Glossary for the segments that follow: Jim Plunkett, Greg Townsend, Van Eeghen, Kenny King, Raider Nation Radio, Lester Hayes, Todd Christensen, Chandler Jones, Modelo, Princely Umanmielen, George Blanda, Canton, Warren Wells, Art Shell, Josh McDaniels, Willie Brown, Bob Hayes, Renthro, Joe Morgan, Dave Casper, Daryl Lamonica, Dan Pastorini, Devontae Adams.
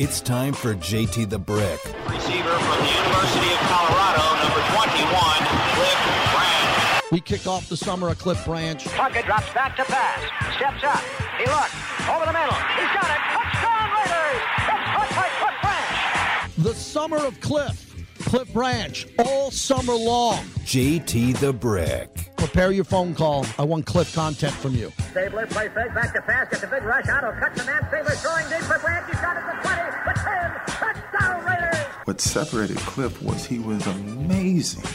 It's time for JT the Brick. Receiver from the University of Colorado, number 21, Cliff Branch. We kick off the summer of Cliff Branch. Plunkett drops back to pass. Steps up. He looks. Over the middle. He's got it. Touchdown Raiders. It's caught by Cliff Branch. The summer of Cliff Branch, all summer long. JT the Brick. Prepare your phone call. I want Cliff content from you. Stabler plays fake, back to pass, gets a big rush. Otto cuts the man. Stabler throwing deep for Branch. He's got it for 20, for 10. Touchdown Raiders! What separated Cliff was he was amazing,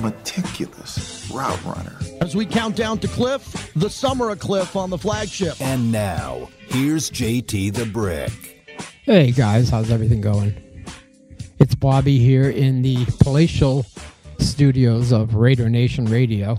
meticulous route runner. As we count down to Cliff, the summer of Cliff on the flagship. And now, here's JT the Brick. Hey guys, how's everything going? It's Bobby here in the palatial studios of Raider Nation Radio.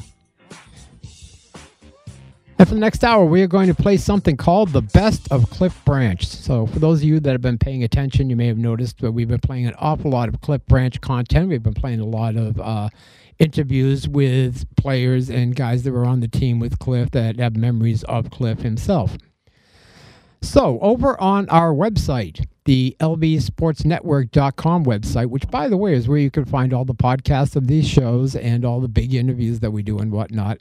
And for the next hour, we are going to play something called The Best of Cliff Branch. So for those of you that have been paying attention, you may have noticed that we've been playing an awful lot of Cliff Branch content. We've been playing a lot of interviews with players and guys that were on the team with Cliff that have memories of Cliff himself. So over on our website, the LBSportsNetwork.com website, which, by the way, is where you can find all the podcasts of these shows and all the big interviews that we do and whatnot.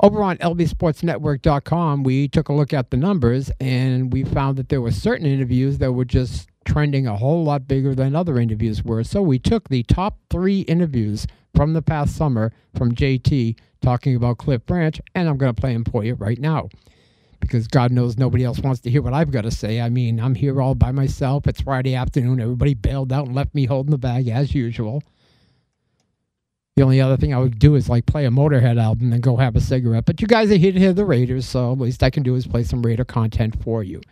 Over on LBSportsNetwork.com, we took a look at the numbers, and we found that there were certain interviews that were just trending a whole lot bigger than other interviews were. So we took the top 3 interviews from the past summer from JT talking about Cliff Branch, and I'm going to play them for you right now, because God knows nobody else wants to hear what I've got to say. I mean, I'm here all by myself. It's Friday afternoon. Everybody bailed out and left me holding the bag as usual. The only other thing I would do is like play a Motorhead album and go have a cigarette. But you guys are here to hear the Raiders, so at least I can do is play some Raider content for you.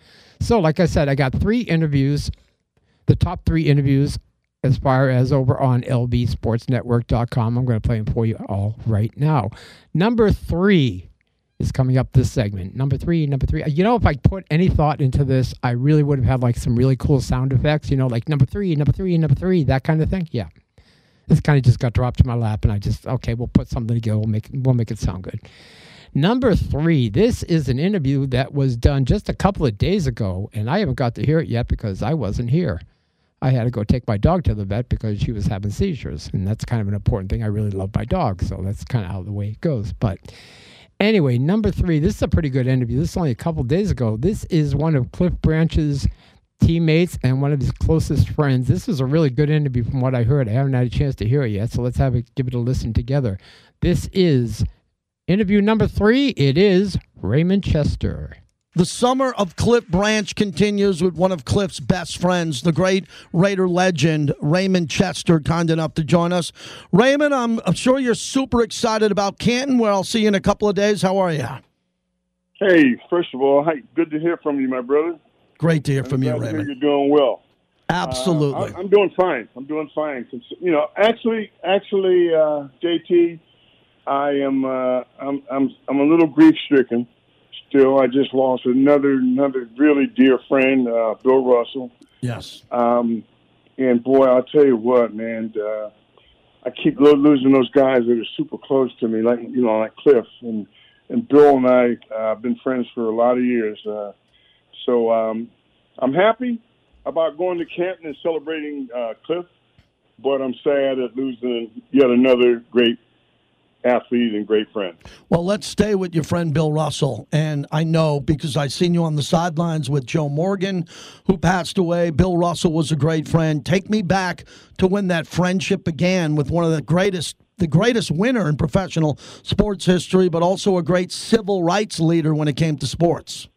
So like I said, I got 3 interviews, the top 3 interviews as far as over on LBSportsNetwork.com. I'm going to play them for you all right now. Number 3. Is coming up this segment. Number three. You know, if I put any thought into this, I really would have had like some really cool sound effects, you know, like number three, that kind of thing. Yeah. This kind of just got dropped to my lap and I just, okay, we'll put something together. We'll make it sound good. Number 3. This is an interview that was done just a couple of days ago and I haven't got to hear it yet because I wasn't here. I had to go take my dog to the vet because she was having seizures, and that's kind of an important thing. I really love my dog, so that's kind of how the way it goes. But anyway, number 3, this is a pretty good interview. This is only a couple days ago. This is one of Cliff Branch's teammates and one of his closest friends. This is a really good interview from what I heard. I haven't had a chance to hear it yet, so let's give it a listen together. This is interview number 3. It is Raymond Chester. The summer of Cliff Branch continues with one of Cliff's best friends, the great Raider legend, Raymond Chester, kind enough to join us. Raymond, I'm sure you're super excited about Canton, where I'll see you in a couple of days. How are you? Hey, first of all, good to hear from you, my brother. Great to hear from you, Raymond. You're doing well. Absolutely. I'm doing fine. You know, actually, JT, I'm a little grief-stricken. I just lost another really dear friend, Bill Russell. Yes. And boy, I'll tell you what, man. I keep losing those guys that are super close to me, like Cliff and Bill and I. Have been friends for a lot of years. So I'm happy about going to Canton and celebrating Cliff, but I'm sad at losing yet another great athlete and great friend. Well, let's stay with your friend Bill Russell. And I know because I've seen you on the sidelines with Joe Morgan, who passed away. Bill Russell was a great friend. Take me back to when that friendship began with one of the greatest winner in professional sports history, but also a great civil rights leader when it came to sports.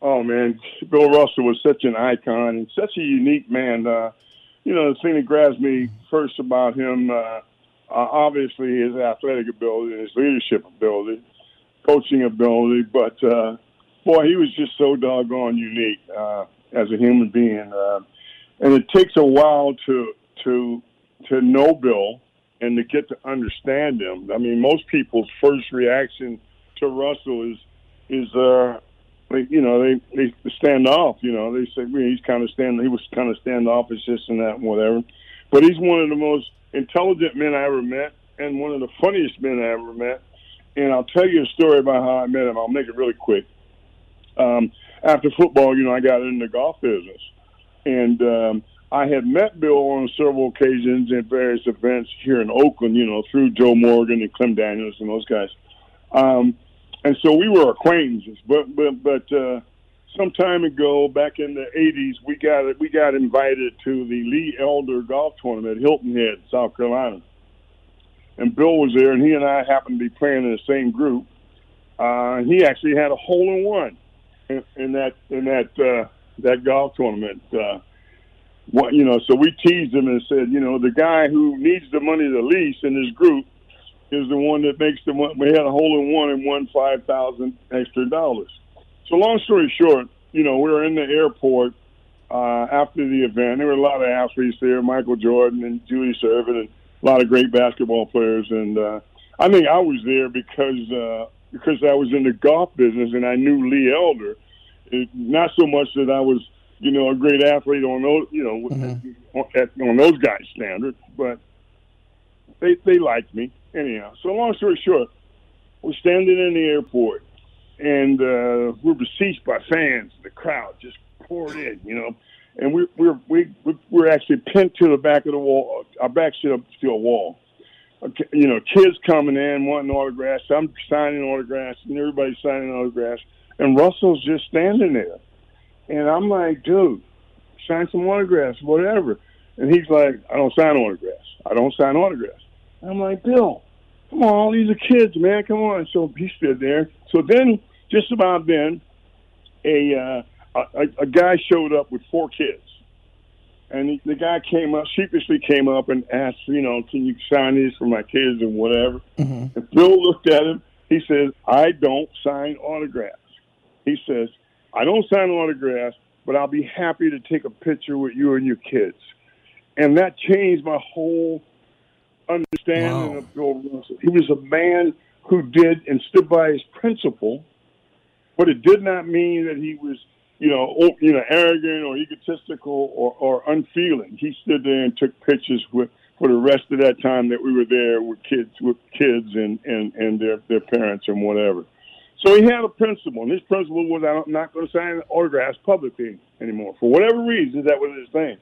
Oh, man. Bill Russell was such an icon and such a unique man. You know, the thing that grabs me first about him, obviously his athletic ability, his leadership ability, coaching ability, but boy, he was just so doggone unique as a human being. And it takes a while to know Bill and to get to understand him. I mean, most people's first reaction to Russell is you know, they stand off. You know, they say he was kind of standoffish, this and that and whatever. But he's one of the most intelligent men I ever met and one of the funniest men I ever met. And I'll tell you a story about how I met him. I'll make it really quick. After football, you know, I got into the golf business. And I had met Bill on several occasions at various events here in Oakland, you know, through Joe Morgan and Clem Daniels and those guys. And so we were acquaintances. But some time ago, back in the 80s, we got invited to the Lee Elder golf tournament at Hilton Head, South Carolina. And Bill was there, and he and I happened to be playing in the same group. He actually had a hole-in-one in that golf tournament. So we teased him and said, you know, the guy who needs the money the least in this group is the one that makes the one. We had a hole-in-one and won $5,000 extra. So long story short, you know, we were in the airport after the event. There were a lot of athletes there, Michael Jordan and Julius Erving, and a lot of great basketball players. And I think I was there because I was in the golf business and I knew Lee Elder. It, not so much that I was, you know, a great athlete on those, you know, mm-hmm. on those guys' standards, but they liked me. Anyhow, so long story short, we're standing in the airport, and we're besieged by fans. The crowd just poured in, you know, and we're actually pinned to the back of the wall. Our backs to a wall. Okay, you know, kids coming in wanting autographs. I'm signing autographs, and everybody's signing autographs. And Russell's just standing there. And I'm like, dude, sign some autographs, whatever. And he's like, I don't sign autographs. I'm like, Bill, come on, all these are kids, man, come on. So he stood there. So then, just about then, a guy showed up with four kids. And the guy sheepishly came up and asked, you know, can you sign these for my kids and whatever. Mm-hmm. And Bill looked at him. He says, I don't sign autographs. He says, I don't sign autographs, but I'll be happy to take a picture with you and your kids. And that changed my whole understanding of Bill Russell. He was a man who did and stood by his principle, but it did not mean that he was, you know, arrogant or egotistical or unfeeling. He stood there and took pictures for the rest of that time that we were there with kids and their parents and whatever. So he had a principle, and his principle was I'm not going to sign autographs publicly anymore. For whatever reason, that was his thing,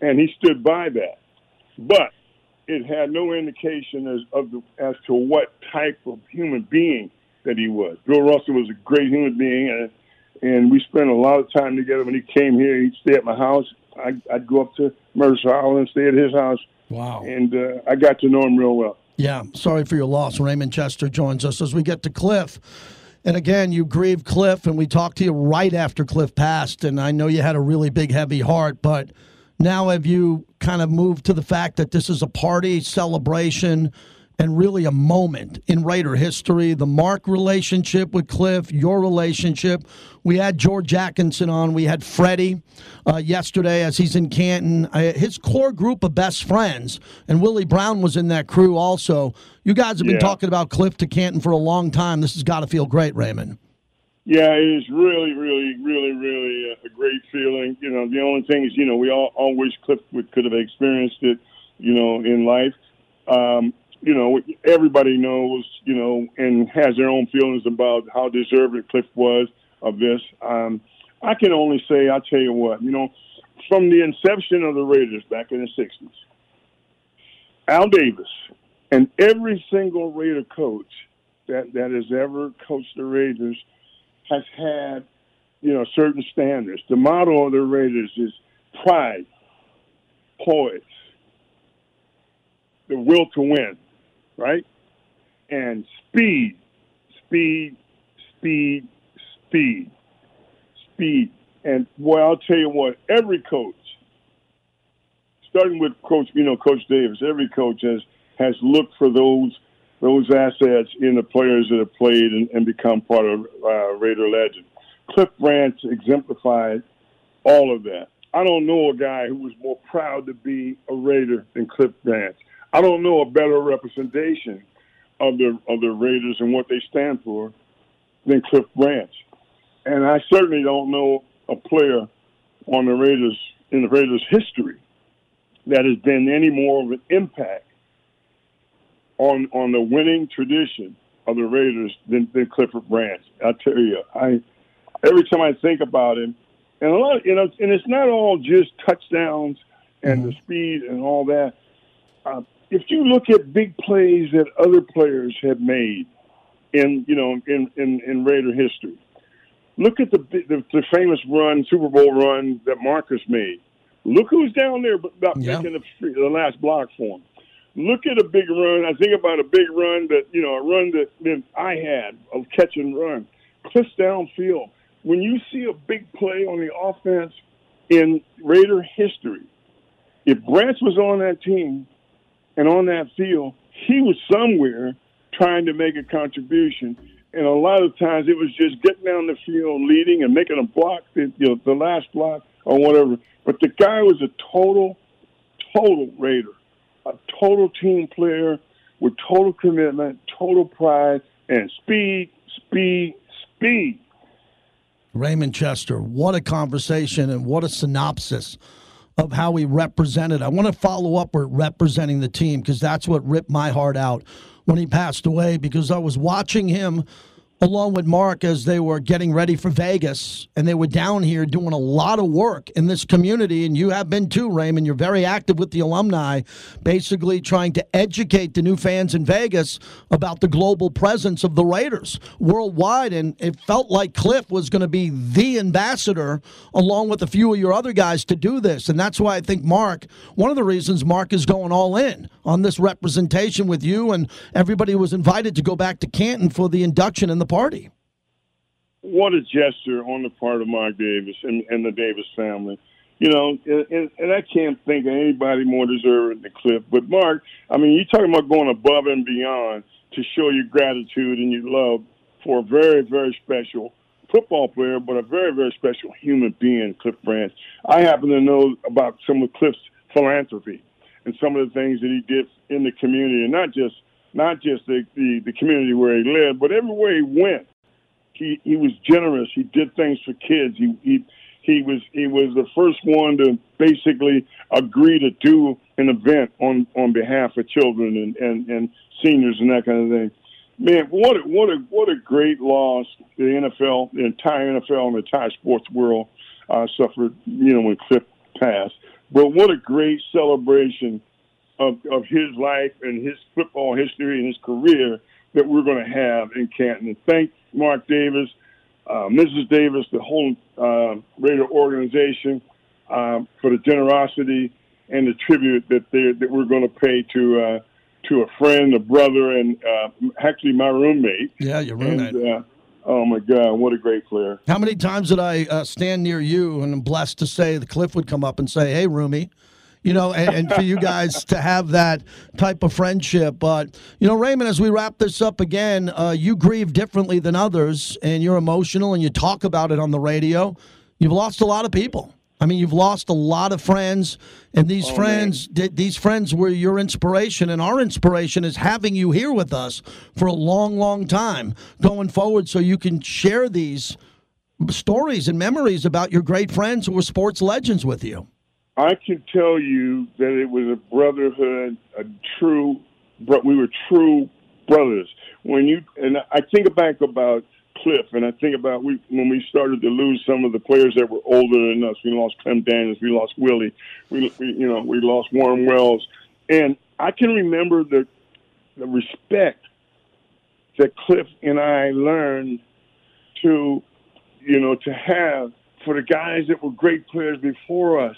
and he stood by that. But it had no indication as to what type of human being that he was. Bill Russell was a great human being, and we spent a lot of time together. When he came here, he'd stay at my house. I'd go up to Mercer Island, stay at his house. Wow. And I got to know him real well. Yeah, sorry for your loss. Raymond Chester joins us as we get to Cliff. And again, you grieved Cliff, and we talked to you right after Cliff passed, and I know you had a really big, heavy heart, but now have you kind of moved to the fact that this is a party, celebration, and really a moment in Raider history? The Mark relationship with Cliff, your relationship. We had George Atkinson on. We had Freddie yesterday as he's in Canton. His core group of best friends, and Willie Brown was in that crew also. You guys have been talking about Cliff to Canton for a long time. This has got to feel great, Raymond. Yeah, it is really, really, really, really a great feeling. You know, the only thing is, you know, we all wish Cliff could have experienced it, you know, in life. You know, everybody knows, you know, and has their own feelings about how deserving Cliff was of this. I can only say, I'll tell you what, you know, from the inception of the Raiders back in the 60s, Al Davis and every single Raider coach that has ever coached the Raiders has had, you know, certain standards. The motto of the Raiders is pride, poise, the will to win. Right? And speed. And boy, I'll tell you what, every coach, starting with Coach Davis, every coach has looked for those assets in the players that have played and become part of Raider legend. Cliff Branch exemplified all of that. I don't know a guy who was more proud to be a Raider than Cliff Branch. I don't know a better representation of the Raiders and what they stand for than Cliff Branch. And I certainly don't know a player on the Raiders in the Raiders history that has been any more of an impact on the winning tradition of the Raiders than Clifford Branch. I tell you, every time I think about him, And a lot, you know, and it's not all just touchdowns and the speed and all that. If you look at big plays that other players have made in Raider history, look at the famous run, Super Bowl run that Marcus made. Look who's down there about making the last block for him. Look at a big run. I think about a big run that, you know, a run that I had, a catch and run. Cliff downfield. When you see a big play on the offense in Raider history, if Branch was on that team and on that field, he was somewhere trying to make a contribution. And a lot of times it was just getting down the field, leading and making a block, the last block or whatever. But the guy was a total Raider, a total team player with total commitment, total pride, and speed. Raymond Chester, what a conversation and what a synopsis of how he represented. I want to follow up with representing the team, because that's what ripped my heart out when he passed away, because I was watching him along with Mark as they were getting ready for Vegas, and they were down here doing a lot of work in this community, and you have been too, Raymond. You're very active with the alumni, basically trying to educate the new fans in Vegas about the global presence of the Raiders worldwide, and it felt like Cliff was going to be the ambassador along with a few of your other guys to do this, and that's why I think Mark, one of the reasons Mark is going all in on this representation with you, and everybody was invited to go back to Canton for the induction and the party. What a gesture on the part of Mark Davis and the Davis family. You know, and I can't think of anybody more deserving than Cliff. But Mark, I mean, you're talking about going above and beyond to show your gratitude and your love for a very, very special football player, but a very, very special human being, Cliff Branch. I happen to know about some of Cliff's philanthropy and some of the things that he did in the community, and not just the community where he lived, but everywhere he went, he was generous. He did things for kids. He was the first one to basically agree to do an event on behalf of children and seniors and that kind of thing. Man, what a great loss the NFL, the entire NFL and the entire sports world suffered, you know, when Cliff passed. But what a great celebration of his life and his football history and his career that we're going to have in Canton. Thank Mark Davis, Mrs. Davis, the whole Raider organization for the generosity and the tribute that we're going to pay to a friend, a brother, and actually my roommate. Yeah, your roommate. And, oh, my God, what a great player. How many times did I stand near you, and I'm blessed to say the Cliff would come up and say, hey, roomie. You know, and for you guys to have that type of friendship. But, you know, Raymond, as we wrap this up again, you grieve differently than others, and you're emotional, and you talk about it on the radio. You've lost a lot of people. I mean, you've lost a lot of friends, and these friends were your inspiration, and our inspiration is having you here with us for a long, long time going forward so you can share these stories and memories about your great friends who were sports legends with you. I can tell you that it was a brotherhood, we were true brothers. And I think back about Cliff, and I think about when we started to lose some of the players that were older than us. We lost Clem Daniels, we lost Willie, we lost Warren Wells, and I can remember the respect that Cliff and I learned to have for the guys that were great players before us.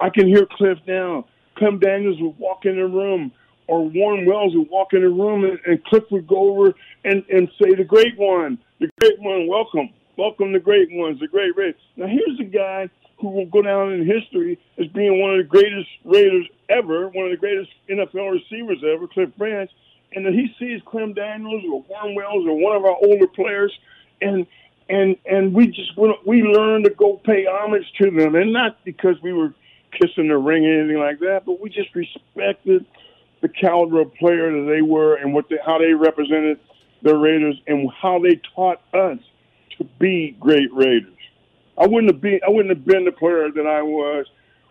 I can hear Cliff now. Clem Daniels would walk in the room, or Warren Wells would walk in the room, and Cliff would go over and say, the great one, welcome the great ones, the great Raiders. Now here's a guy who will go down in history as being one of the greatest Raiders ever, one of the greatest NFL receivers ever, Cliff Branch, and then he sees Clem Daniels or Warren Wells or one of our older players, and we learned to go pay homage to them, and not because we were kissing the ring or anything like that, but we just respected the caliber of player that they were and how they represented the Raiders and how they taught us to be great Raiders. I wouldn't have been the player that I was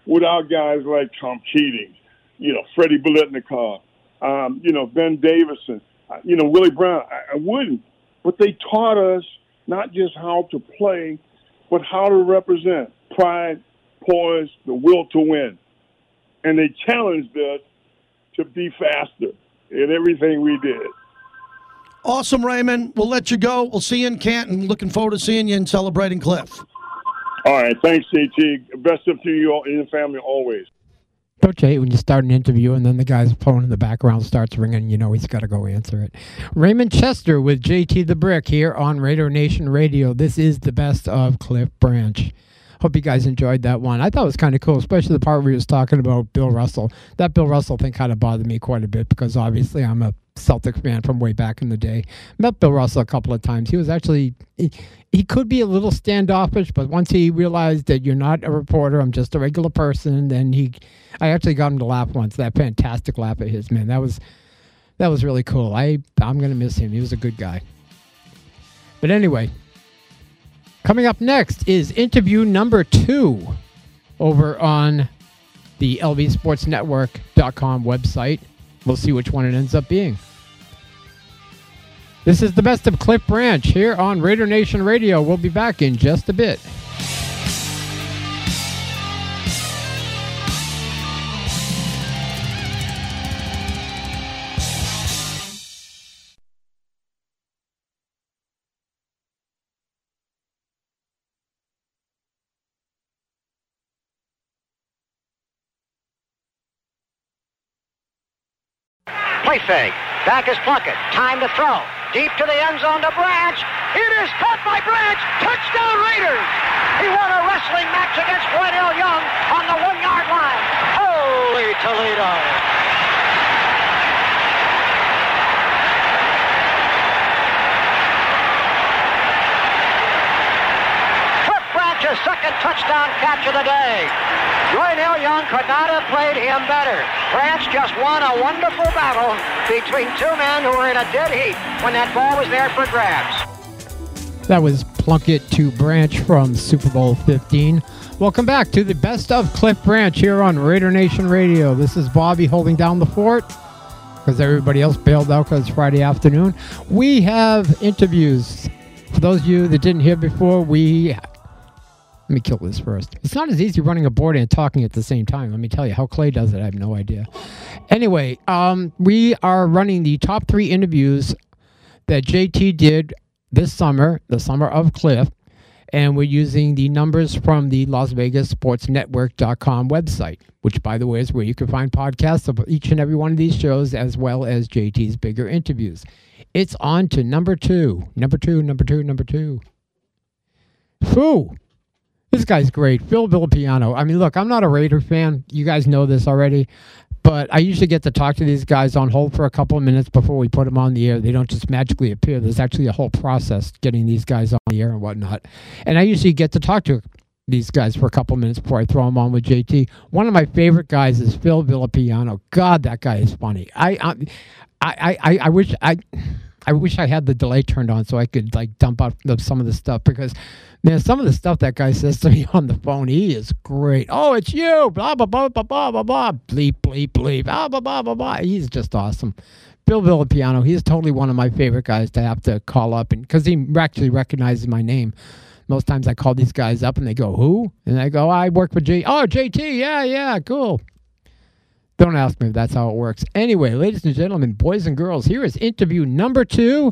without guys like Tom Keating, you know, Freddie Biletnikoff, you know, Ben Davidson, you know, Willie Brown. I wouldn't. But they taught us not just how to play, but how to represent. pride, poise, the will to win. And they challenged us to be faster in everything we did. Awesome, Raymond. We'll let you go. We'll see you in Canton. Looking forward to seeing you and celebrating Cliff. All right. Thanks, JT. Best of to you all and your family always. Don't you hate when you start an interview and then the guy's phone in the background starts ringing, you know he's got to go answer it. Raymond Chester with JT the Brick here on Raider Nation Radio. This is the best of Cliff Branch. Hope you guys enjoyed that one. I thought it was kind of cool, especially the part where he was talking about Bill Russell. That Bill Russell thing kind of bothered me quite a bit because obviously I'm a Celtics fan from way back in the day. Met Bill Russell a couple of times. He was actually, he could be a little standoffish, but once he realized that you're not a reporter, I'm just a regular person, then I actually got him to laugh once. That fantastic laugh of his, man. That was really cool. I'm going to miss him. He was a good guy. But anyway, coming up next is interview number 2 over on the LBSportsNetwork.com website. We'll see which one it ends up being. This is the best of Cliff Branch here on Raider Nation Radio. We'll be back in just a bit. Play fake. Back is Plunkett. Time to throw. Deep to the end zone to Branch. It is caught by Branch. Touchdown Raiders. He won a wrestling match against Floyd L. Young on the 1-yard line. Holy Toledo. Cliff Branch's second touchdown catch of the day. Floyd L. Young could not have played him better. Branch just won a wonderful battle between two men who were in a dead heat when that ball was there for grabs. That was Plunkett to Branch from Super Bowl 15. Welcome back to the best of Cliff Branch here on Raider Nation Radio. This is Bobby holding down the fort because everybody else bailed out because it's Friday afternoon. We have interviews. For those of you that didn't hear before, let me kill this first. It's not as easy running a board and talking at the same time. Let me tell you how Clay does it. I have no idea. Anyway, we are running the top 3 interviews that JT did this summer, the summer of Cliff, and we're using the numbers from the LasVegasSportsNetwork.com website, which, by the way, is where you can find podcasts of each and every one of these shows as well as JT's bigger interviews. It's on to number two. Foo. This guy's great. Phil Villapiano. I mean, look, I'm not a Raider fan. You guys know this already. But I usually get to talk to these guys on hold for a couple of minutes before we put them on the air. They don't just magically appear. There's actually a whole process getting these guys on the air and whatnot. And I usually get to talk to these guys for a couple of minutes before I throw them on with JT. One of my favorite guys is Phil Villapiano. God, that guy is funny. I wish I had the delay turned on so I could like dump out some of the stuff because, man, some of the stuff that guy says to me on the phone, he is great. Oh, it's you, blah, blah, blah, blah, blah, blah, blah, bleep, bleep, bleep, blah, blah, blah, blah, blah. He's just awesome. Bill Villapiano, he's totally one of my favorite guys to have to call up and because he actually recognizes my name. Most times I call these guys up and they go, who? And I go, I work for J. Oh, JT, yeah, cool. Don't ask me if that's how it works. Anyway, ladies and gentlemen, boys and girls, here is interview number 2,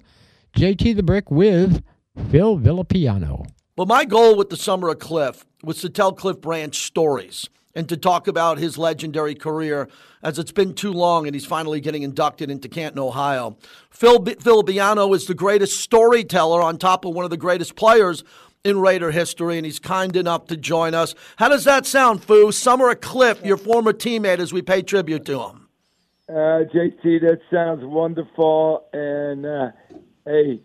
JT the Brick with Phil Villapiano. Well, my goal with the Summer of Cliff was to tell Cliff Branch stories and to talk about his legendary career as it's been too long and he's finally getting inducted into Canton, Ohio. Phil Villapiano is the greatest storyteller on top of one of the greatest players in Raider history, and he's kind enough to join us. How does that sound, Foo? Summer of Cliff, your former teammate, as we pay tribute to him. JT, that sounds wonderful. And, hey,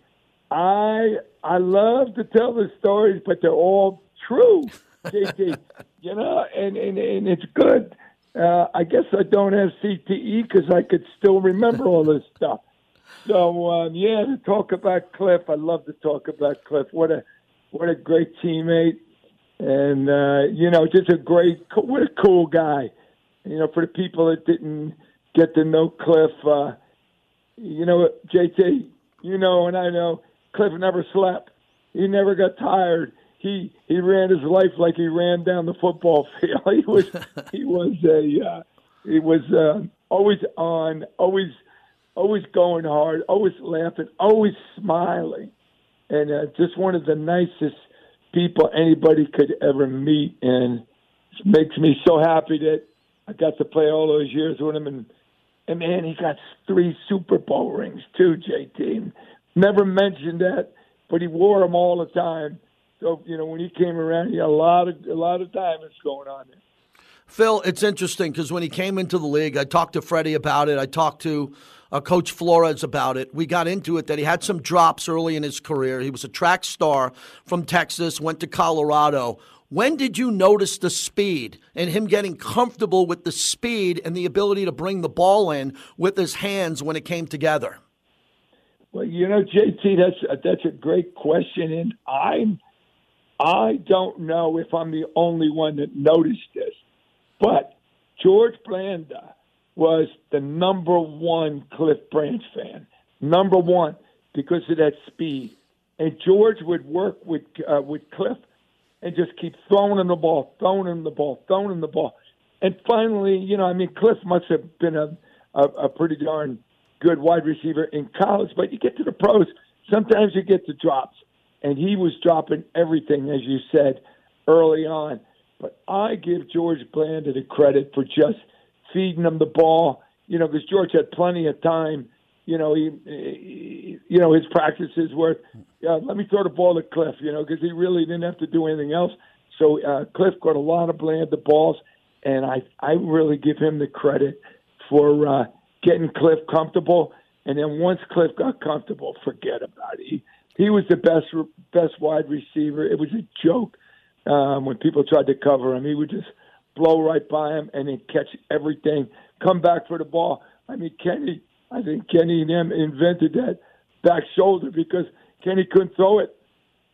I love to tell the stories, but they're all true, JT. You know, and it's good. I guess I don't have CTE because I could still remember all this stuff. So, yeah, to talk about Cliff, I love to talk about Cliff. What a great teammate, and, you know, just what a cool guy. You know, for the people that didn't get to know Cliff, you know, JT, you know and I know, Cliff never slept. He never got tired. he ran his life like he ran down the football field. He was always on, always going hard, always laughing, always smiling, and just one of the nicest people anybody could ever meet. And it makes me so happy that I got to play all those years with him. And man, he got 3 Super Bowl rings too, JT. Never mentioned that, but he wore them all the time. So, you know, when he came around, he had a lot of diamonds going on there. Phil, it's interesting because when he came into the league, I talked to Freddie about it. I talked to Coach Flores about it. We got into it that he had some drops early in his career. He was a track star from Texas, went to Colorado. When did you notice the speed and him getting comfortable with the speed and the ability to bring the ball in with his hands when it came together? Well, you know, JT, that's a great question, and I don't know if I'm the only one that noticed this, but George Blanda was the #1 Cliff Branch fan, #1 because of that speed. And George would work with Cliff and just keep throwing him the ball. And finally, you know, I mean, Cliff must have been a pretty darn good wide receiver in college, but you get to the pros, sometimes you get the drops. And he was dropping everything, as you said, early on. But I give George Blanda the credit for just feeding him the ball, you know, because George had plenty of time. You know, he his practices were, let me throw the ball to Cliff, you know, because he really didn't have to do anything else. So Cliff got a lot of Blanda balls, and I really give him the credit for getting Cliff comfortable. And then once Cliff got comfortable, forget about it. He was the best wide receiver. It was a joke when people tried to cover him. He would just blow right by him and then catch everything, come back for the ball. I mean, I think Kenny and him invented that back shoulder because Kenny couldn't throw it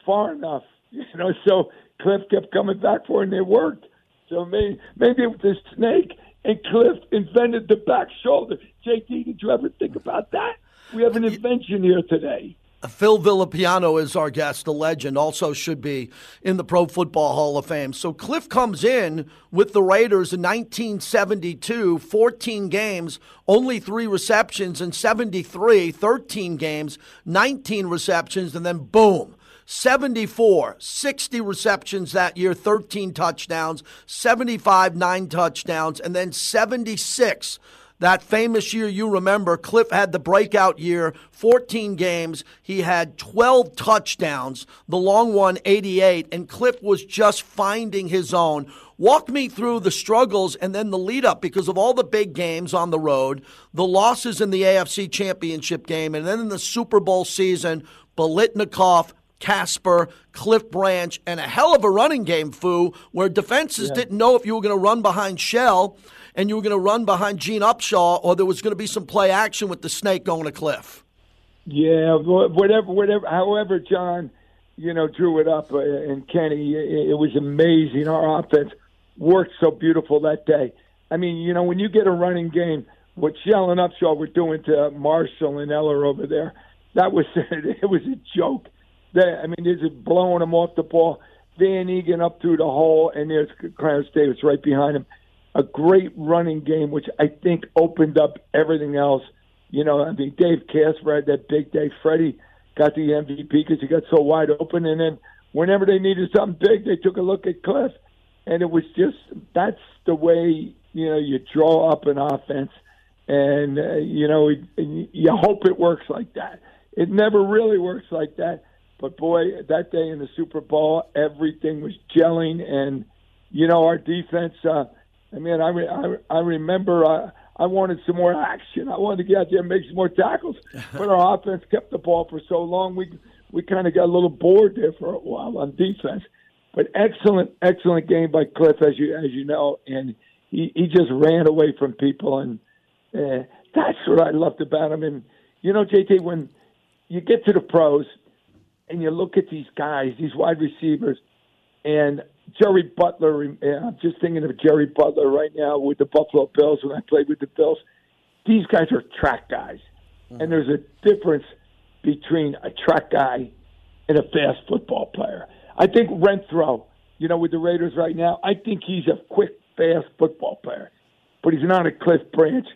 far enough. You know, so Cliff kept coming back for it, and it worked. So maybe it was the snake, and Cliff invented the back shoulder. JT, did you ever think about that? We have an invention here today. Phil Villapiano is our guest, a legend, also should be in the Pro Football Hall of Fame. So Cliff comes in with the Raiders in 1972, 14 games, only 3 receptions, and 73, 13 games, 19 receptions, and then boom. 74, 60 receptions that year, 13 touchdowns, 75, 9 touchdowns, and then 76. That famous year you remember, Cliff had the breakout year, 14 games. He had 12 touchdowns, the long one, 88, and Cliff was just finding his own. Walk me through the struggles and then the lead-up because of all the big games on the road, the losses in the AFC Championship game, and then in the Super Bowl season, Biletnikoff, Casper, Cliff Branch, and a hell of a running game, Foo, where defenses didn't know if you were going to run behind Shell and you were going to run behind Gene Upshaw or there was going to be some play action with the snake going to Cliff. Yeah, whatever. However, John, you know, drew it up, and Kenny, it was amazing. Our offense worked so beautiful that day. I mean, you know, when you get a running game, what Shell and Upshaw were doing to Marshall and Eller over there, it was a joke. I mean, they're just blowing him off the ball. Van Egan up through the hole, and there's Clarence Davis right behind him. A great running game, which I think opened up everything else. You know, I mean, Dave Casper had that big day. Freddie got the MVP because he got so wide open. And then whenever they needed something big, they took a look at Cliff. And it was just that's the way, you know, you draw up an offense. And, you know, you hope it works like that. It never really works like that. But, boy, that day in the Super Bowl, everything was gelling. And, you know, our defense, I remember I wanted some more action. I wanted to get out there and make some more tackles. But our offense kept the ball for so long, we kind of got a little bored there for a while on defense. But excellent game by Cliff, as you know. And he just ran away from people. And that's what I loved about him. And, you know, JT, when you get to the pros – and you look at these guys, these wide receivers, and Jerry Butler. I'm just thinking of Jerry Butler right now with the Buffalo Bills when I played with the Bills. These guys are track guys. Mm-hmm. And there's a difference between a track guy and a fast football player. I think Renthro, you know, with the Raiders right now, I think he's a quick, fast football player. But he's not a Cliff Branch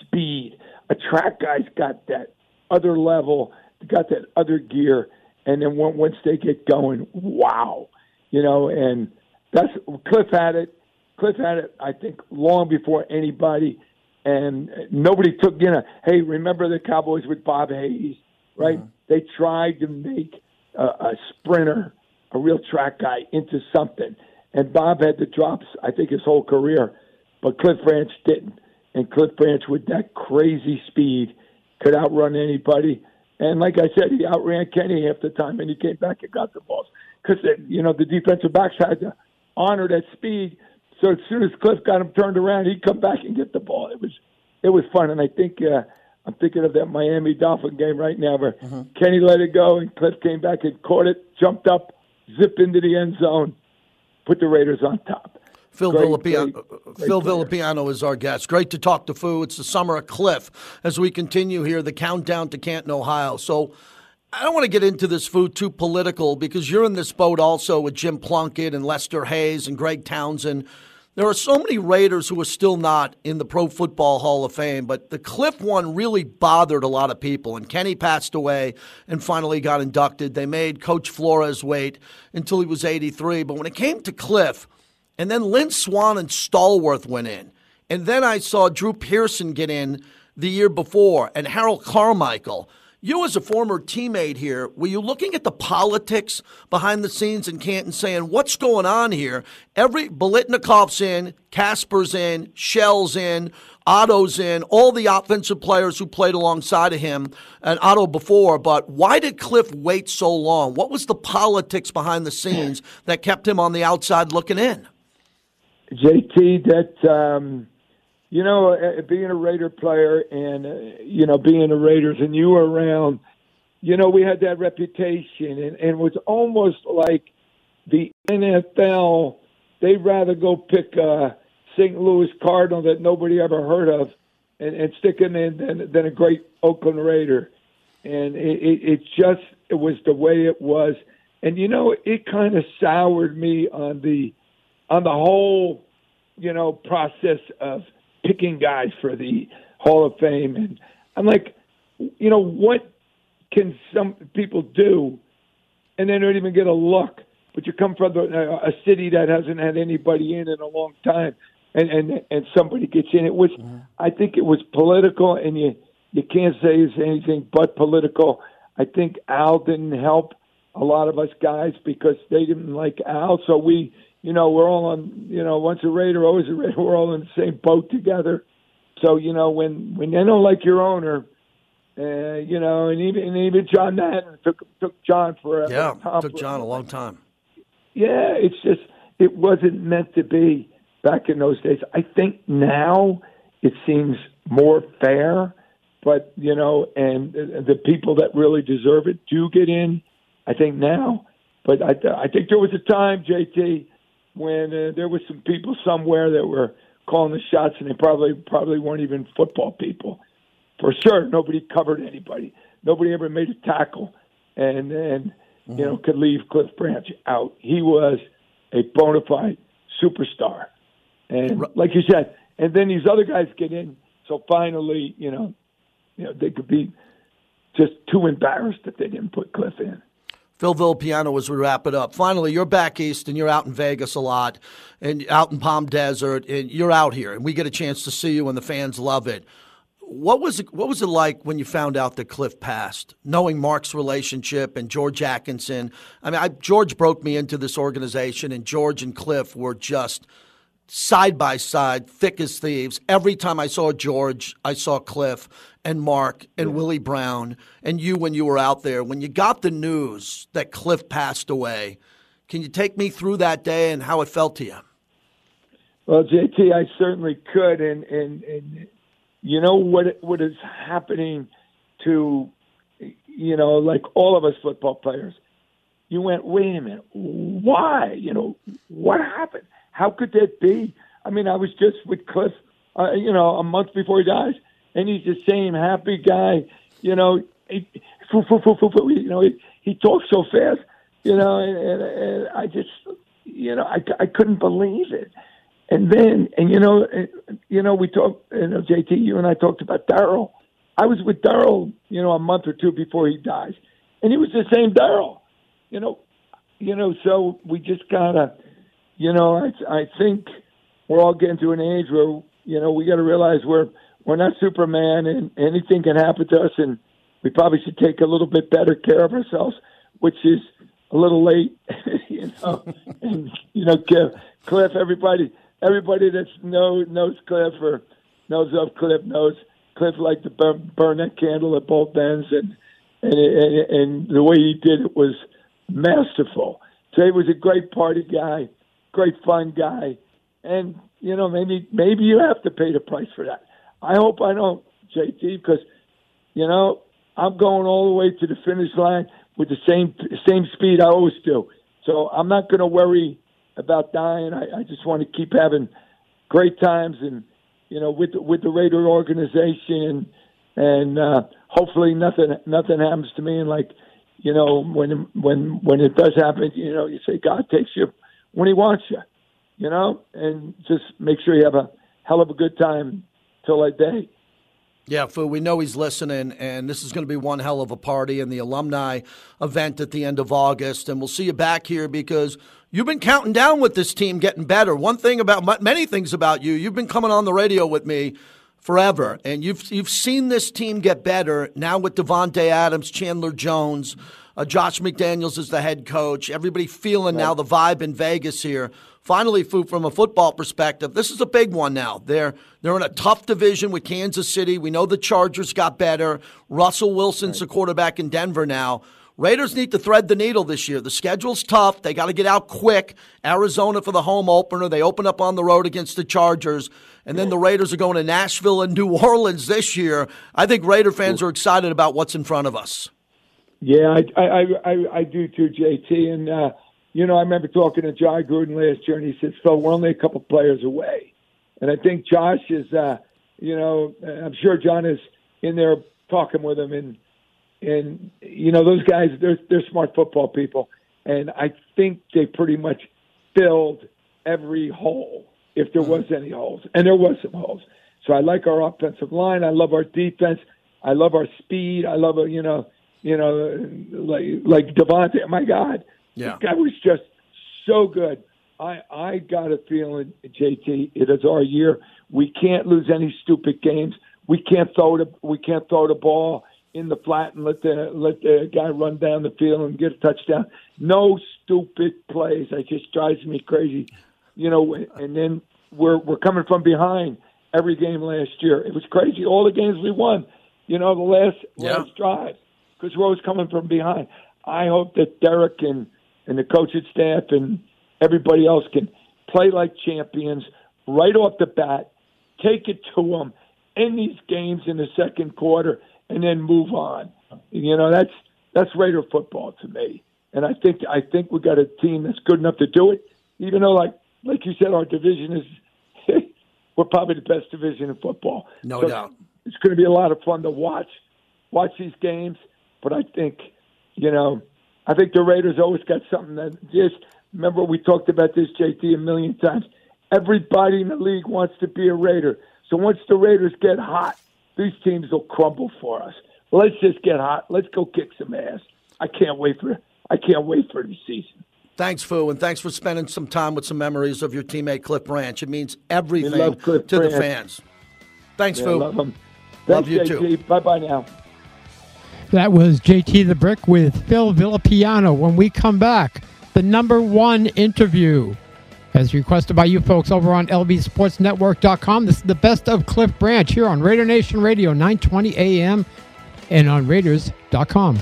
speed. A track guy's got that other level, got that other gear. And then once they get going, wow. You know, and that's Cliff had it. Cliff had it, I think, long before anybody. And nobody took, you know, hey, remember the Cowboys with Bob Hayes, right? Mm-hmm. They tried to make a sprinter, a real track guy, into something. And Bob had the drops, I think, his whole career. But Cliff Branch didn't. And Cliff Branch, with that crazy speed, could outrun anybody. And like I said, he outran Kenny half the time, and he came back and got the balls. Because, you know, the defensive backs had to honor that speed. So as soon as Cliff got him turned around, he'd come back and get the ball. It was fun. And I think I'm thinking of that Miami Dolphin game right now where Kenny let it go, and Cliff came back and caught it, jumped up, zipped into the end zone, put the Raiders on top. Phil Villapiano is our guest. Great to talk to Foo. It's the summer of Cliff as we continue here, the countdown to Canton, Ohio. So I don't want to get into this, Foo, too political, because you're in this boat also with Jim Plunkett and Lester Hayes and Greg Townsend. There are so many Raiders who are still not in the Pro Football Hall of Fame, but the Cliff one really bothered a lot of people. And Kenny passed away and finally got inducted. They made Coach Flores wait until he was 83. But when it came to Cliff, and then Lynn Swann and Stallworth went in. And then I saw Drew Pearson get in the year before and Harold Carmichael. You as a former teammate here, were you looking at the politics behind the scenes in Canton saying, what's going on here? Biletnikoff's in, Casper's in, Shell's in, Otto's in, all the offensive players who played alongside of him and Otto before. But why did Cliff wait so long? What was the politics behind the scenes that kept him on the outside looking in? JT, that, you know, being a Raider player and, you know, being a Raiders and you were around, you know, we had that reputation and it was almost like the NFL, they'd rather go pick a St. Louis Cardinal that nobody ever heard of and stick him in than a great Oakland Raider. And it was the way it was. And, you know, it kind of soured me on the whole, you know, process of picking guys for the Hall of Fame. And I'm like, you know, what can some people do? And they don't even get a look. But you come from a city that hasn't had anybody in a long time, and somebody gets in. It was, I think it was political, and you can't say it's anything but political. I think Al didn't help a lot of us guys because they didn't like Al, so we... You know, we're all on, you know, once a Raider, always a Raider. We're all in the same boat together. So, you know, when they don't like your owner, you know, and even John Madden took John forever. Yeah, took John a long time. Yeah, it's just, it wasn't meant to be back in those days. I think now it seems more fair, but, you know, and the people that really deserve it do get in, I think now. But I think there was a time, JT, when there were some people somewhere that were calling the shots, and they probably weren't even football people. For sure, nobody covered anybody. Nobody ever made a tackle and you know, could leave Cliff Branch out. He was a bona fide superstar. And like you said, and then these other guys get in, so finally, you know, they could be just too embarrassed that they didn't put Cliff in. Phil Villapiano, as we wrap it up. Finally, you're back east, and you're out in Vegas a lot, and out in Palm Desert, and you're out here, and we get a chance to see you, and the fans love it. What was it like when you found out that Cliff passed, knowing Mark's relationship and George Atkinson? I mean, George broke me into this organization, and George and Cliff were just side by side, thick as thieves. Every time I saw George, I saw Cliff and Mark and Willie Brown and you when you were out there. When you got the news that Cliff passed away, can you take me through that day and how it felt to you? Well, JT, I certainly could. And you know what is happening to, you know, like all of us football players. You went, wait a minute, why? You know, what happened? How could that be? I mean, I was just with Cliff, you know, a month before he dies, and he's the same happy guy. You know, he talks so fast. You know, and I just, you know, I couldn't believe it. And then, and we talked, JT, you and I talked about Daryl. I was with Daryl, a month or two before he dies, and he was the same Daryl, So we just gotta, I think we're all getting to an age where we got to realize we're not Superman, and anything can happen to us, and we probably should take a little bit better care of ourselves, which is a little late, And Cliff, everybody that knows Cliff or knows of Cliff knows Cliff liked to burn that candle at both ends, and the way he did it was masterful. So he was a great party guy, great fun guy, and maybe you have to pay the price for that. I hope I don't, JT, because I'm going all the way to the finish line with the same speed I always do. So I'm not going to worry about dying. I just want to keep having great times, and with the Raider organization, and hopefully nothing happens to me. And when it does happen, you say God takes you when He wants you, and just make sure you have a hell of a good time till that day. Yeah, Phil, we know he's listening, and this is going to be one hell of a party, and the alumni event at the end of August. And we'll see you back here because you've been counting down with this team getting better. Many things about you, you've been coming on the radio with me forever, and you've seen this team get better now with Devontae Adams, Chandler Jones, Josh McDaniels is the head coach. Everybody feeling now the vibe in Vegas here. Finally, from a football perspective, this is a big one now. They're in a tough division with Kansas City. We know the Chargers got better. Russell Wilson's the quarterback in Denver now. Raiders need to thread the needle this year. The schedule's tough. They got to get out quick. Arizona for the home opener. They open up on the road against the Chargers. And then the Raiders are going to Nashville and New Orleans this year. I think Raider fans are excited about what's in front of us. Yeah, I do too, JT. And, I remember talking to John Gruden last year, and he said, Phil, we're only a couple players away. And I think Josh is, I'm sure John is in there talking with him. And those guys, they're smart football people. And I think they pretty much filled every hole, if there was any holes. And there was some holes. So I like our offensive line. I love our defense. I love our speed. I love, like Devontae, my God, this guy was just so good. I got a feeling, JT, it is our year. We can't lose any stupid games. We can't throw the ball in the flat and let the guy run down the field and get a touchdown. No stupid plays. It just drives me crazy, And then we're coming from behind every game last year. It was crazy. All the games we won, the last drive. Because we're always coming from behind. I hope that Derek and the coaching staff and everybody else can play like champions right off the bat, take it to them, end these games in the second quarter, and then move on. That's Raider football to me. And I think we got a team that's good enough to do it, even though, like you said, our division is – we're probably the best division in football. No doubt. It's going to be a lot of fun to watch these games. But I think, I think the Raiders always got something that just, remember we talked about this, JT, a million times. Everybody in the league wants to be a Raider. So once the Raiders get hot, these teams will crumble for us. Let's just get hot. Let's go kick some ass. I can't wait for the season. Thanks, Fu, and thanks for spending some time with some memories of your teammate Cliff Branch. It means everything to the fans. Thanks, Fu. Love him. Love you, JT. Too. Bye-bye now. That was JT the Brick with Phil Villapiano. When we come back, the #1 interview, as requested by you folks over on LBSportsNetwork.com. This is the best of Cliff Branch here on Raider Nation Radio, 9:20 a.m. and on Raiders.com.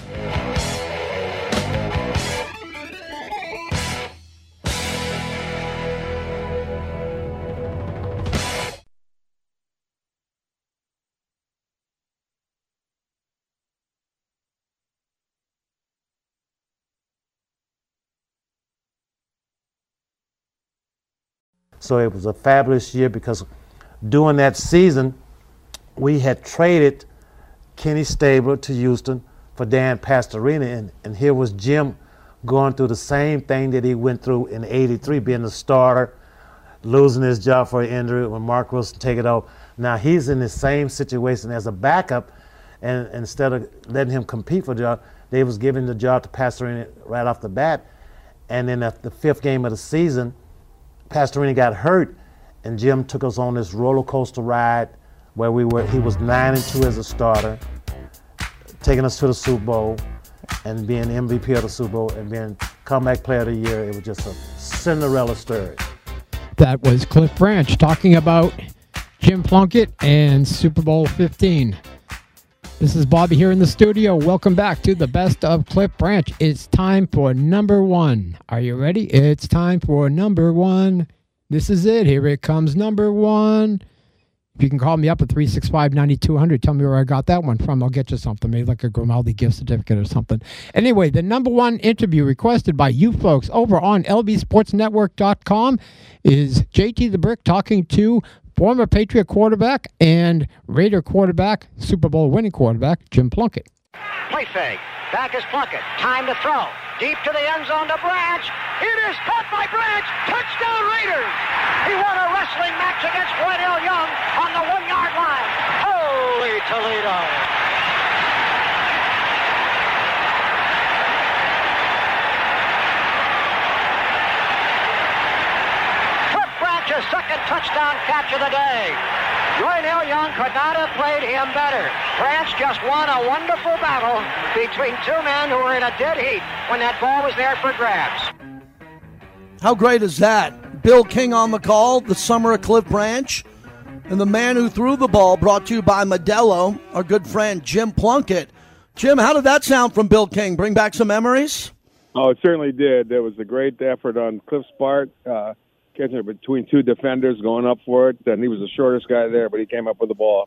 So it was a fabulous year because during that season, we had traded Kenny Stabler to Houston for Dan Pastorina, and here was Jim going through the same thing that he went through in '83, being a starter, losing his job for an injury when Mark Wilson take it over. Now he's in the same situation as a backup, and instead of letting him compete for the job, they was giving the job to Pastorini right off the bat. And then at the fifth game of the season, Pastorini got hurt, and Jim took us on this roller coaster ride where we were. He was 9-2 as a starter, taking us to the Super Bowl, and being MVP of the Super Bowl, and being comeback player of the year. It was just a Cinderella story. That was Cliff Branch talking about Jim Plunkett and Super Bowl 15. This is Bobby here in the studio. Welcome back to the Best of Cliff Branch. It's time for number one. Are you ready? It's time for number one. This is it. Here it comes, number one. If you can call me up at 365-9200, tell me where I got that one from. I'll get you something, maybe like a Grimaldi gift certificate or something. Anyway, the number one interview requested by you folks over on LBSportsNetwork.com is JT the Brick talking to former Patriot quarterback and Raider quarterback, Super Bowl winning quarterback, Jim Plunkett. Play fake. Back is Plunkett. Time to throw. Deep to the end zone to Branch. It is caught by Branch. Touchdown Raiders. He won a wrestling match against Dwight L. Young on the 1-yard line. Holy Toledo. Second touchdown catch of the day. Dwight L. Young could not have played him better. Branch just won a wonderful battle between two men who were in a dead heat when that ball was there for grabs. How great is that? Bill King on the call, the summer of Cliff Branch, and the man who threw the ball, brought to you by Modelo, our good friend Jim Plunkett. Jim, how did that sound from Bill King? Bring back some memories? Oh, it certainly did. There was a great effort on Cliff's part. Catching it between two defenders, going up for it. And he was the shortest guy there, but he came up with the ball.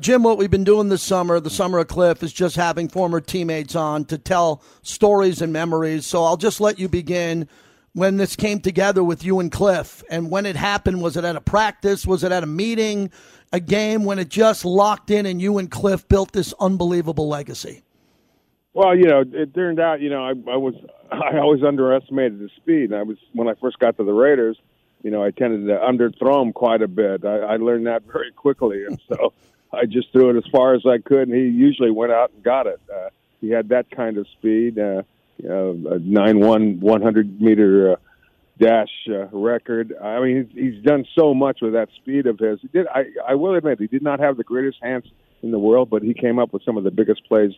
Jim, what we've been doing this summer, the summer of Cliff, is just having former teammates on to tell stories and memories. So I'll just let you begin when this came together with you and Cliff. And when it happened, was it at a practice? Was it at a meeting, a game? When it just locked in and you and Cliff built this unbelievable legacy? Well, you know, it turned out, you know, I always underestimated his speed. When I first got to the Raiders, you know, I tended to underthrow him quite a bit. I learned that very quickly, and so I just threw it as far as I could, and he usually went out and got it. He had that kind of speed, you know, a 9.1 100-meter dash record. I mean, he's done so much with that speed of his. I will admit, he did not have the greatest hands in the world, but he came up with some of the biggest plays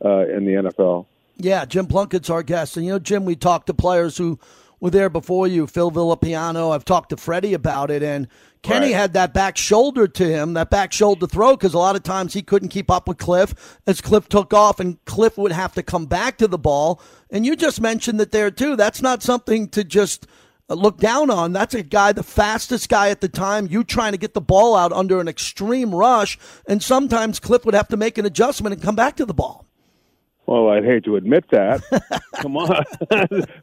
in the NFL. Yeah, Jim Plunkett's our guest. And, you know, Jim, we talked to players who were there before you, Phil Villapiano. I've talked to Freddie about it. And Kenny had that back shoulder to him, that back shoulder throw, because a lot of times he couldn't keep up with Cliff as Cliff took off, and Cliff would have to come back to the ball. And you just mentioned that there, too. That's not something to just look down on. That's a guy, the fastest guy at the time, you trying to get the ball out under an extreme rush. And sometimes Cliff would have to make an adjustment and come back to the ball. Well, I'd hate to admit that. Come on.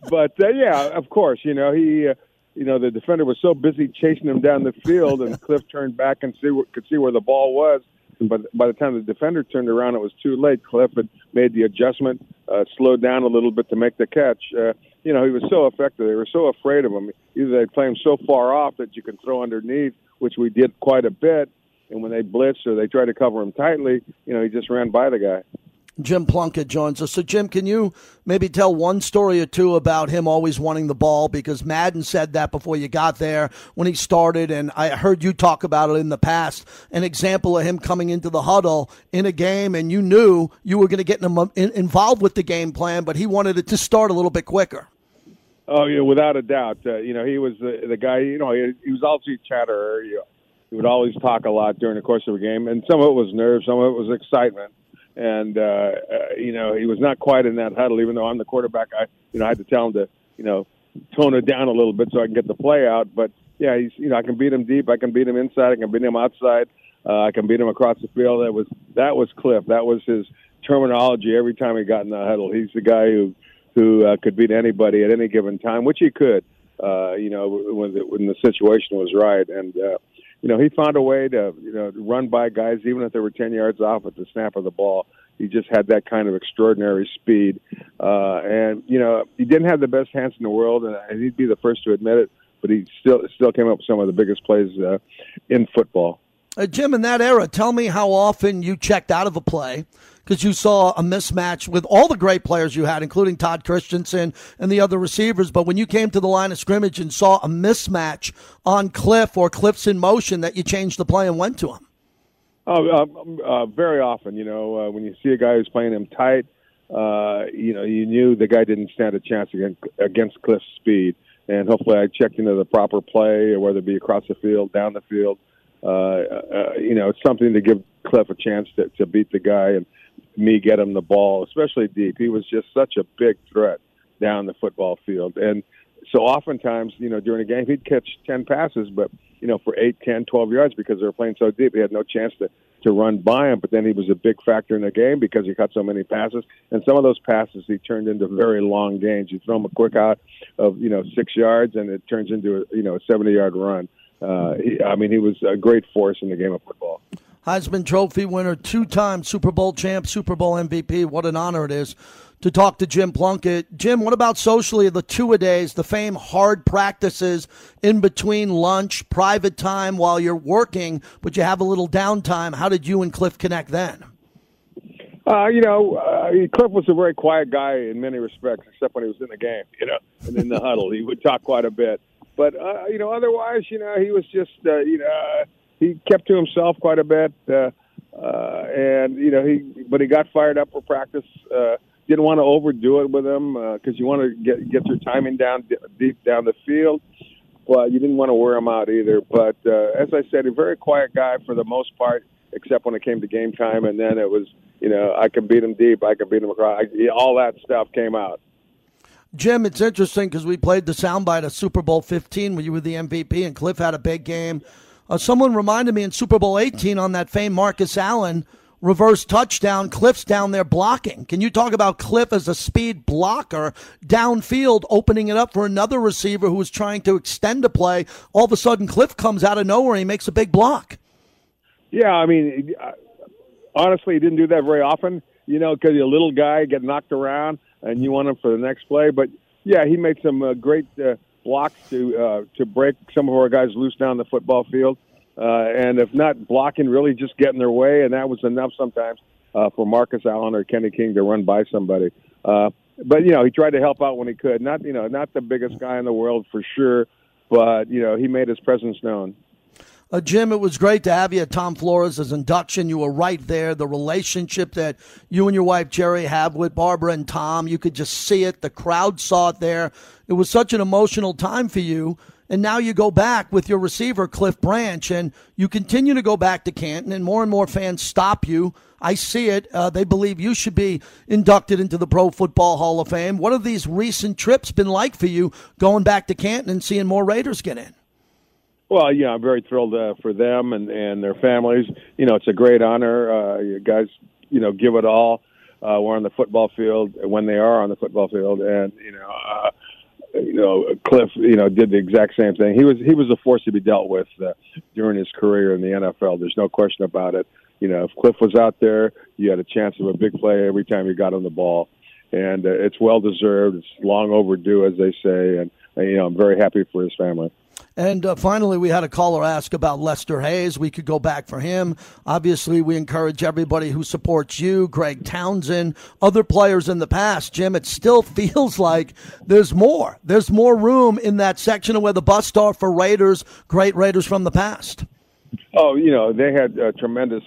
But, yeah, of course, you know, he, you know, the defender was so busy chasing him down the field, and Cliff turned back and could see where the ball was. But by the time the defender turned around, it was too late. Cliff had made the adjustment, slowed down a little bit to make the catch. You know, he was so effective. They were so afraid of him. Either they'd play him so far off that you could throw underneath, which we did quite a bit. And when they blitzed or they tried to cover him tightly, you know, he just ran by the guy. Jim Plunkett joins us. So, Jim, can you maybe tell one story or two about him always wanting the ball? Because Madden said that before you got there when he started, and I heard you talk about it in the past, an example of him coming into the huddle in a game, and you knew you were going to get him involved with the game plan, but he wanted it to start a little bit quicker. Oh, yeah, without a doubt. You know, he was the guy, you know, he was always a chatterer. He would always talk a lot during the course of a game, and some of it was nerves, some of it was excitement. And, you know, he was not quite in that huddle, even though I'm the quarterback. I had to tell him to, you know, tone it down a little bit so I can get the play out. But, yeah, he's, you know, I can beat him deep. I can beat him inside. I can beat him outside. I can beat him across the field. That was Cliff. That was his terminology every time he got in the huddle. He's the guy who could beat anybody at any given time, which he could, you know, when the situation was right. And, you know, he found a way to, you know, run by guys, even if they were 10 yards off at the snap of the ball. He just had that kind of extraordinary speed. And, you know, he didn't have the best hands in the world, and he'd be the first to admit it, but he still came up with some of the biggest plays in football. Jim, in that era, tell me how often you checked out of a play because you saw a mismatch with all the great players you had, including Todd Christensen and the other receivers. But when you came to the line of scrimmage and saw a mismatch on Cliff or Cliff's in motion, that you changed the play and went to him. Very often, you know, when you see a guy who's playing him tight, you know, you knew the guy didn't stand a chance against Cliff's speed. And hopefully I checked into the proper play, whether it be across the field, down the field. You know, it's something to give Cliff a chance to beat the guy and me get him the ball, especially deep. He was just such a big threat down the football field. And so oftentimes, you know, during a game, he'd catch 10 passes, but, you know, for 8, 10, 12 yards because they were playing so deep, he had no chance to run by him. But then he was a big factor in the game because he caught so many passes. And some of those passes he turned into very long gains. You throw him a quick out of, you know, 6 yards, and it turns into, a, you know, a 70-yard run. He was a great force in the game of football. Heisman Trophy winner, two-time Super Bowl champ, Super Bowl MVP. What an honor it is to talk to Jim Plunkett. Jim, what about socially, the two-a-days, the fame, hard practices in between lunch, private time while you're working, but you have a little downtime. How did you and Cliff connect then? Cliff was a very quiet guy in many respects, except when he was in the game, you know, and in the huddle. He would talk quite a bit. But, you know, otherwise, you know, he was just, you know, he kept to himself quite a bit. And, you know, he got fired up for practice. Didn't want to overdo it with him because you want to get your timing down deep down the field. But you didn't want to wear him out either. But as I said, a very quiet guy for the most part, except when it came to game time. And then it was, you know, I could beat him deep. I could beat him across. All that stuff came out. Jim, it's interesting because we played the soundbite of Super Bowl 15 when you were the MVP and Cliff had a big game. Someone reminded me in Super Bowl 18 on that famed Marcus Allen reverse touchdown, Cliff's down there blocking. Can you talk about Cliff as a speed blocker downfield, opening it up for another receiver who was trying to extend a play? All of a sudden, Cliff comes out of nowhere and he makes a big block. Yeah, I mean, honestly, he didn't do that very often, you know, because you're a little guy, get knocked around, and you want him for the next play. But, yeah, he made some great blocks to break some of our guys loose down the football field. And if not blocking, really just getting their way, and that was enough sometimes for Marcus Allen or Kenny King to run by somebody. But, you know, he tried to help out when he could. Not, you know, not the biggest guy in the world for sure, but, you know, he made his presence known. Jim, it was great to have you at Tom Flores' induction. You were right there. The relationship that you and your wife, Jerry, have with Barbara and Tom, you could just see it. The crowd saw it there. It was such an emotional time for you. And now you go back with your receiver, Cliff Branch, and you continue to go back to Canton, and more fans stop you. I see it. They believe you should be inducted into the Pro Football Hall of Fame. What have these recent trips been like for you going back to Canton and seeing more Raiders get in? Well, yeah, I'm very thrilled for them and their families. You know, it's a great honor. You guys, you know, give it all. We're on the football field when they are on the football field, and you know, Cliff, you know, did the exact same thing. He was a force to be dealt with during his career in the NFL. There's no question about it. You know, if Cliff was out there, you had a chance of a big play every time you got on the ball, and it's well deserved. It's long overdue, as they say, and you know, I'm very happy for his family. And finally, we had a caller ask about Lester Hayes. We could go back for him. Obviously, we encourage everybody who supports you, Greg Townsend, other players in the past. Jim, it still feels like there's more. There's more room in that section of where the busts are for Raiders, great Raiders from the past. Oh, you know, they had tremendous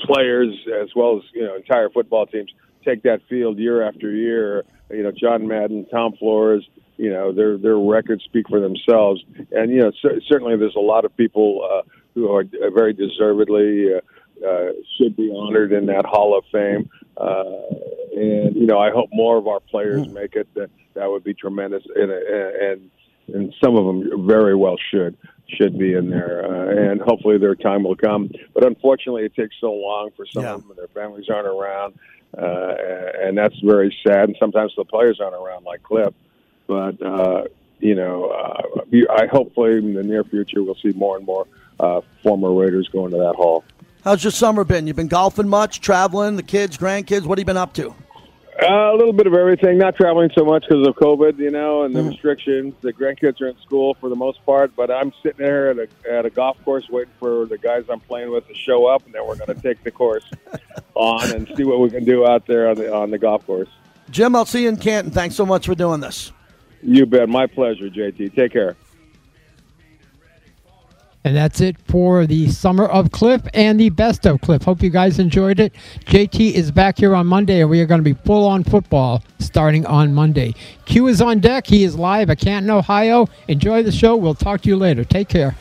players as well as, you know, entire football teams take that field year after year. You know, John Madden, Tom Flores. You know, their records speak for themselves. And, you know, certainly there's a lot of people who are very deservedly should be honored in that Hall of Fame. And, you know, I hope more of our players make it. That would be tremendous. And some of them very well should be in there. And hopefully their time will come. But unfortunately, it takes so long for some of them and their families aren't around. And that's very sad. And sometimes the players aren't around like Cliff. But, you know, I hopefully in the near future we'll see more and more former Raiders going to that hall. How's your summer been? You've been golfing much, traveling, the kids, grandkids? What have you been up to? A little bit of everything. Not traveling so much because of COVID, you know, and the restrictions. The grandkids are in school for the most part, but I'm sitting there at a golf course waiting for the guys I'm playing with to show up, and then we're going to take the course on and see what we can do out there on the golf course. Jim, I'll see you in Canton. Thanks so much for doing this. You bet. My pleasure, JT. Take care. And that's it for the Summer of Cliff and the Best of Cliff. Hope you guys enjoyed it. JT is back here on Monday, and we are going to be full on football starting on Monday. Q is on deck. He is live at Canton, Ohio. Enjoy the show. We'll talk to you later. Take care.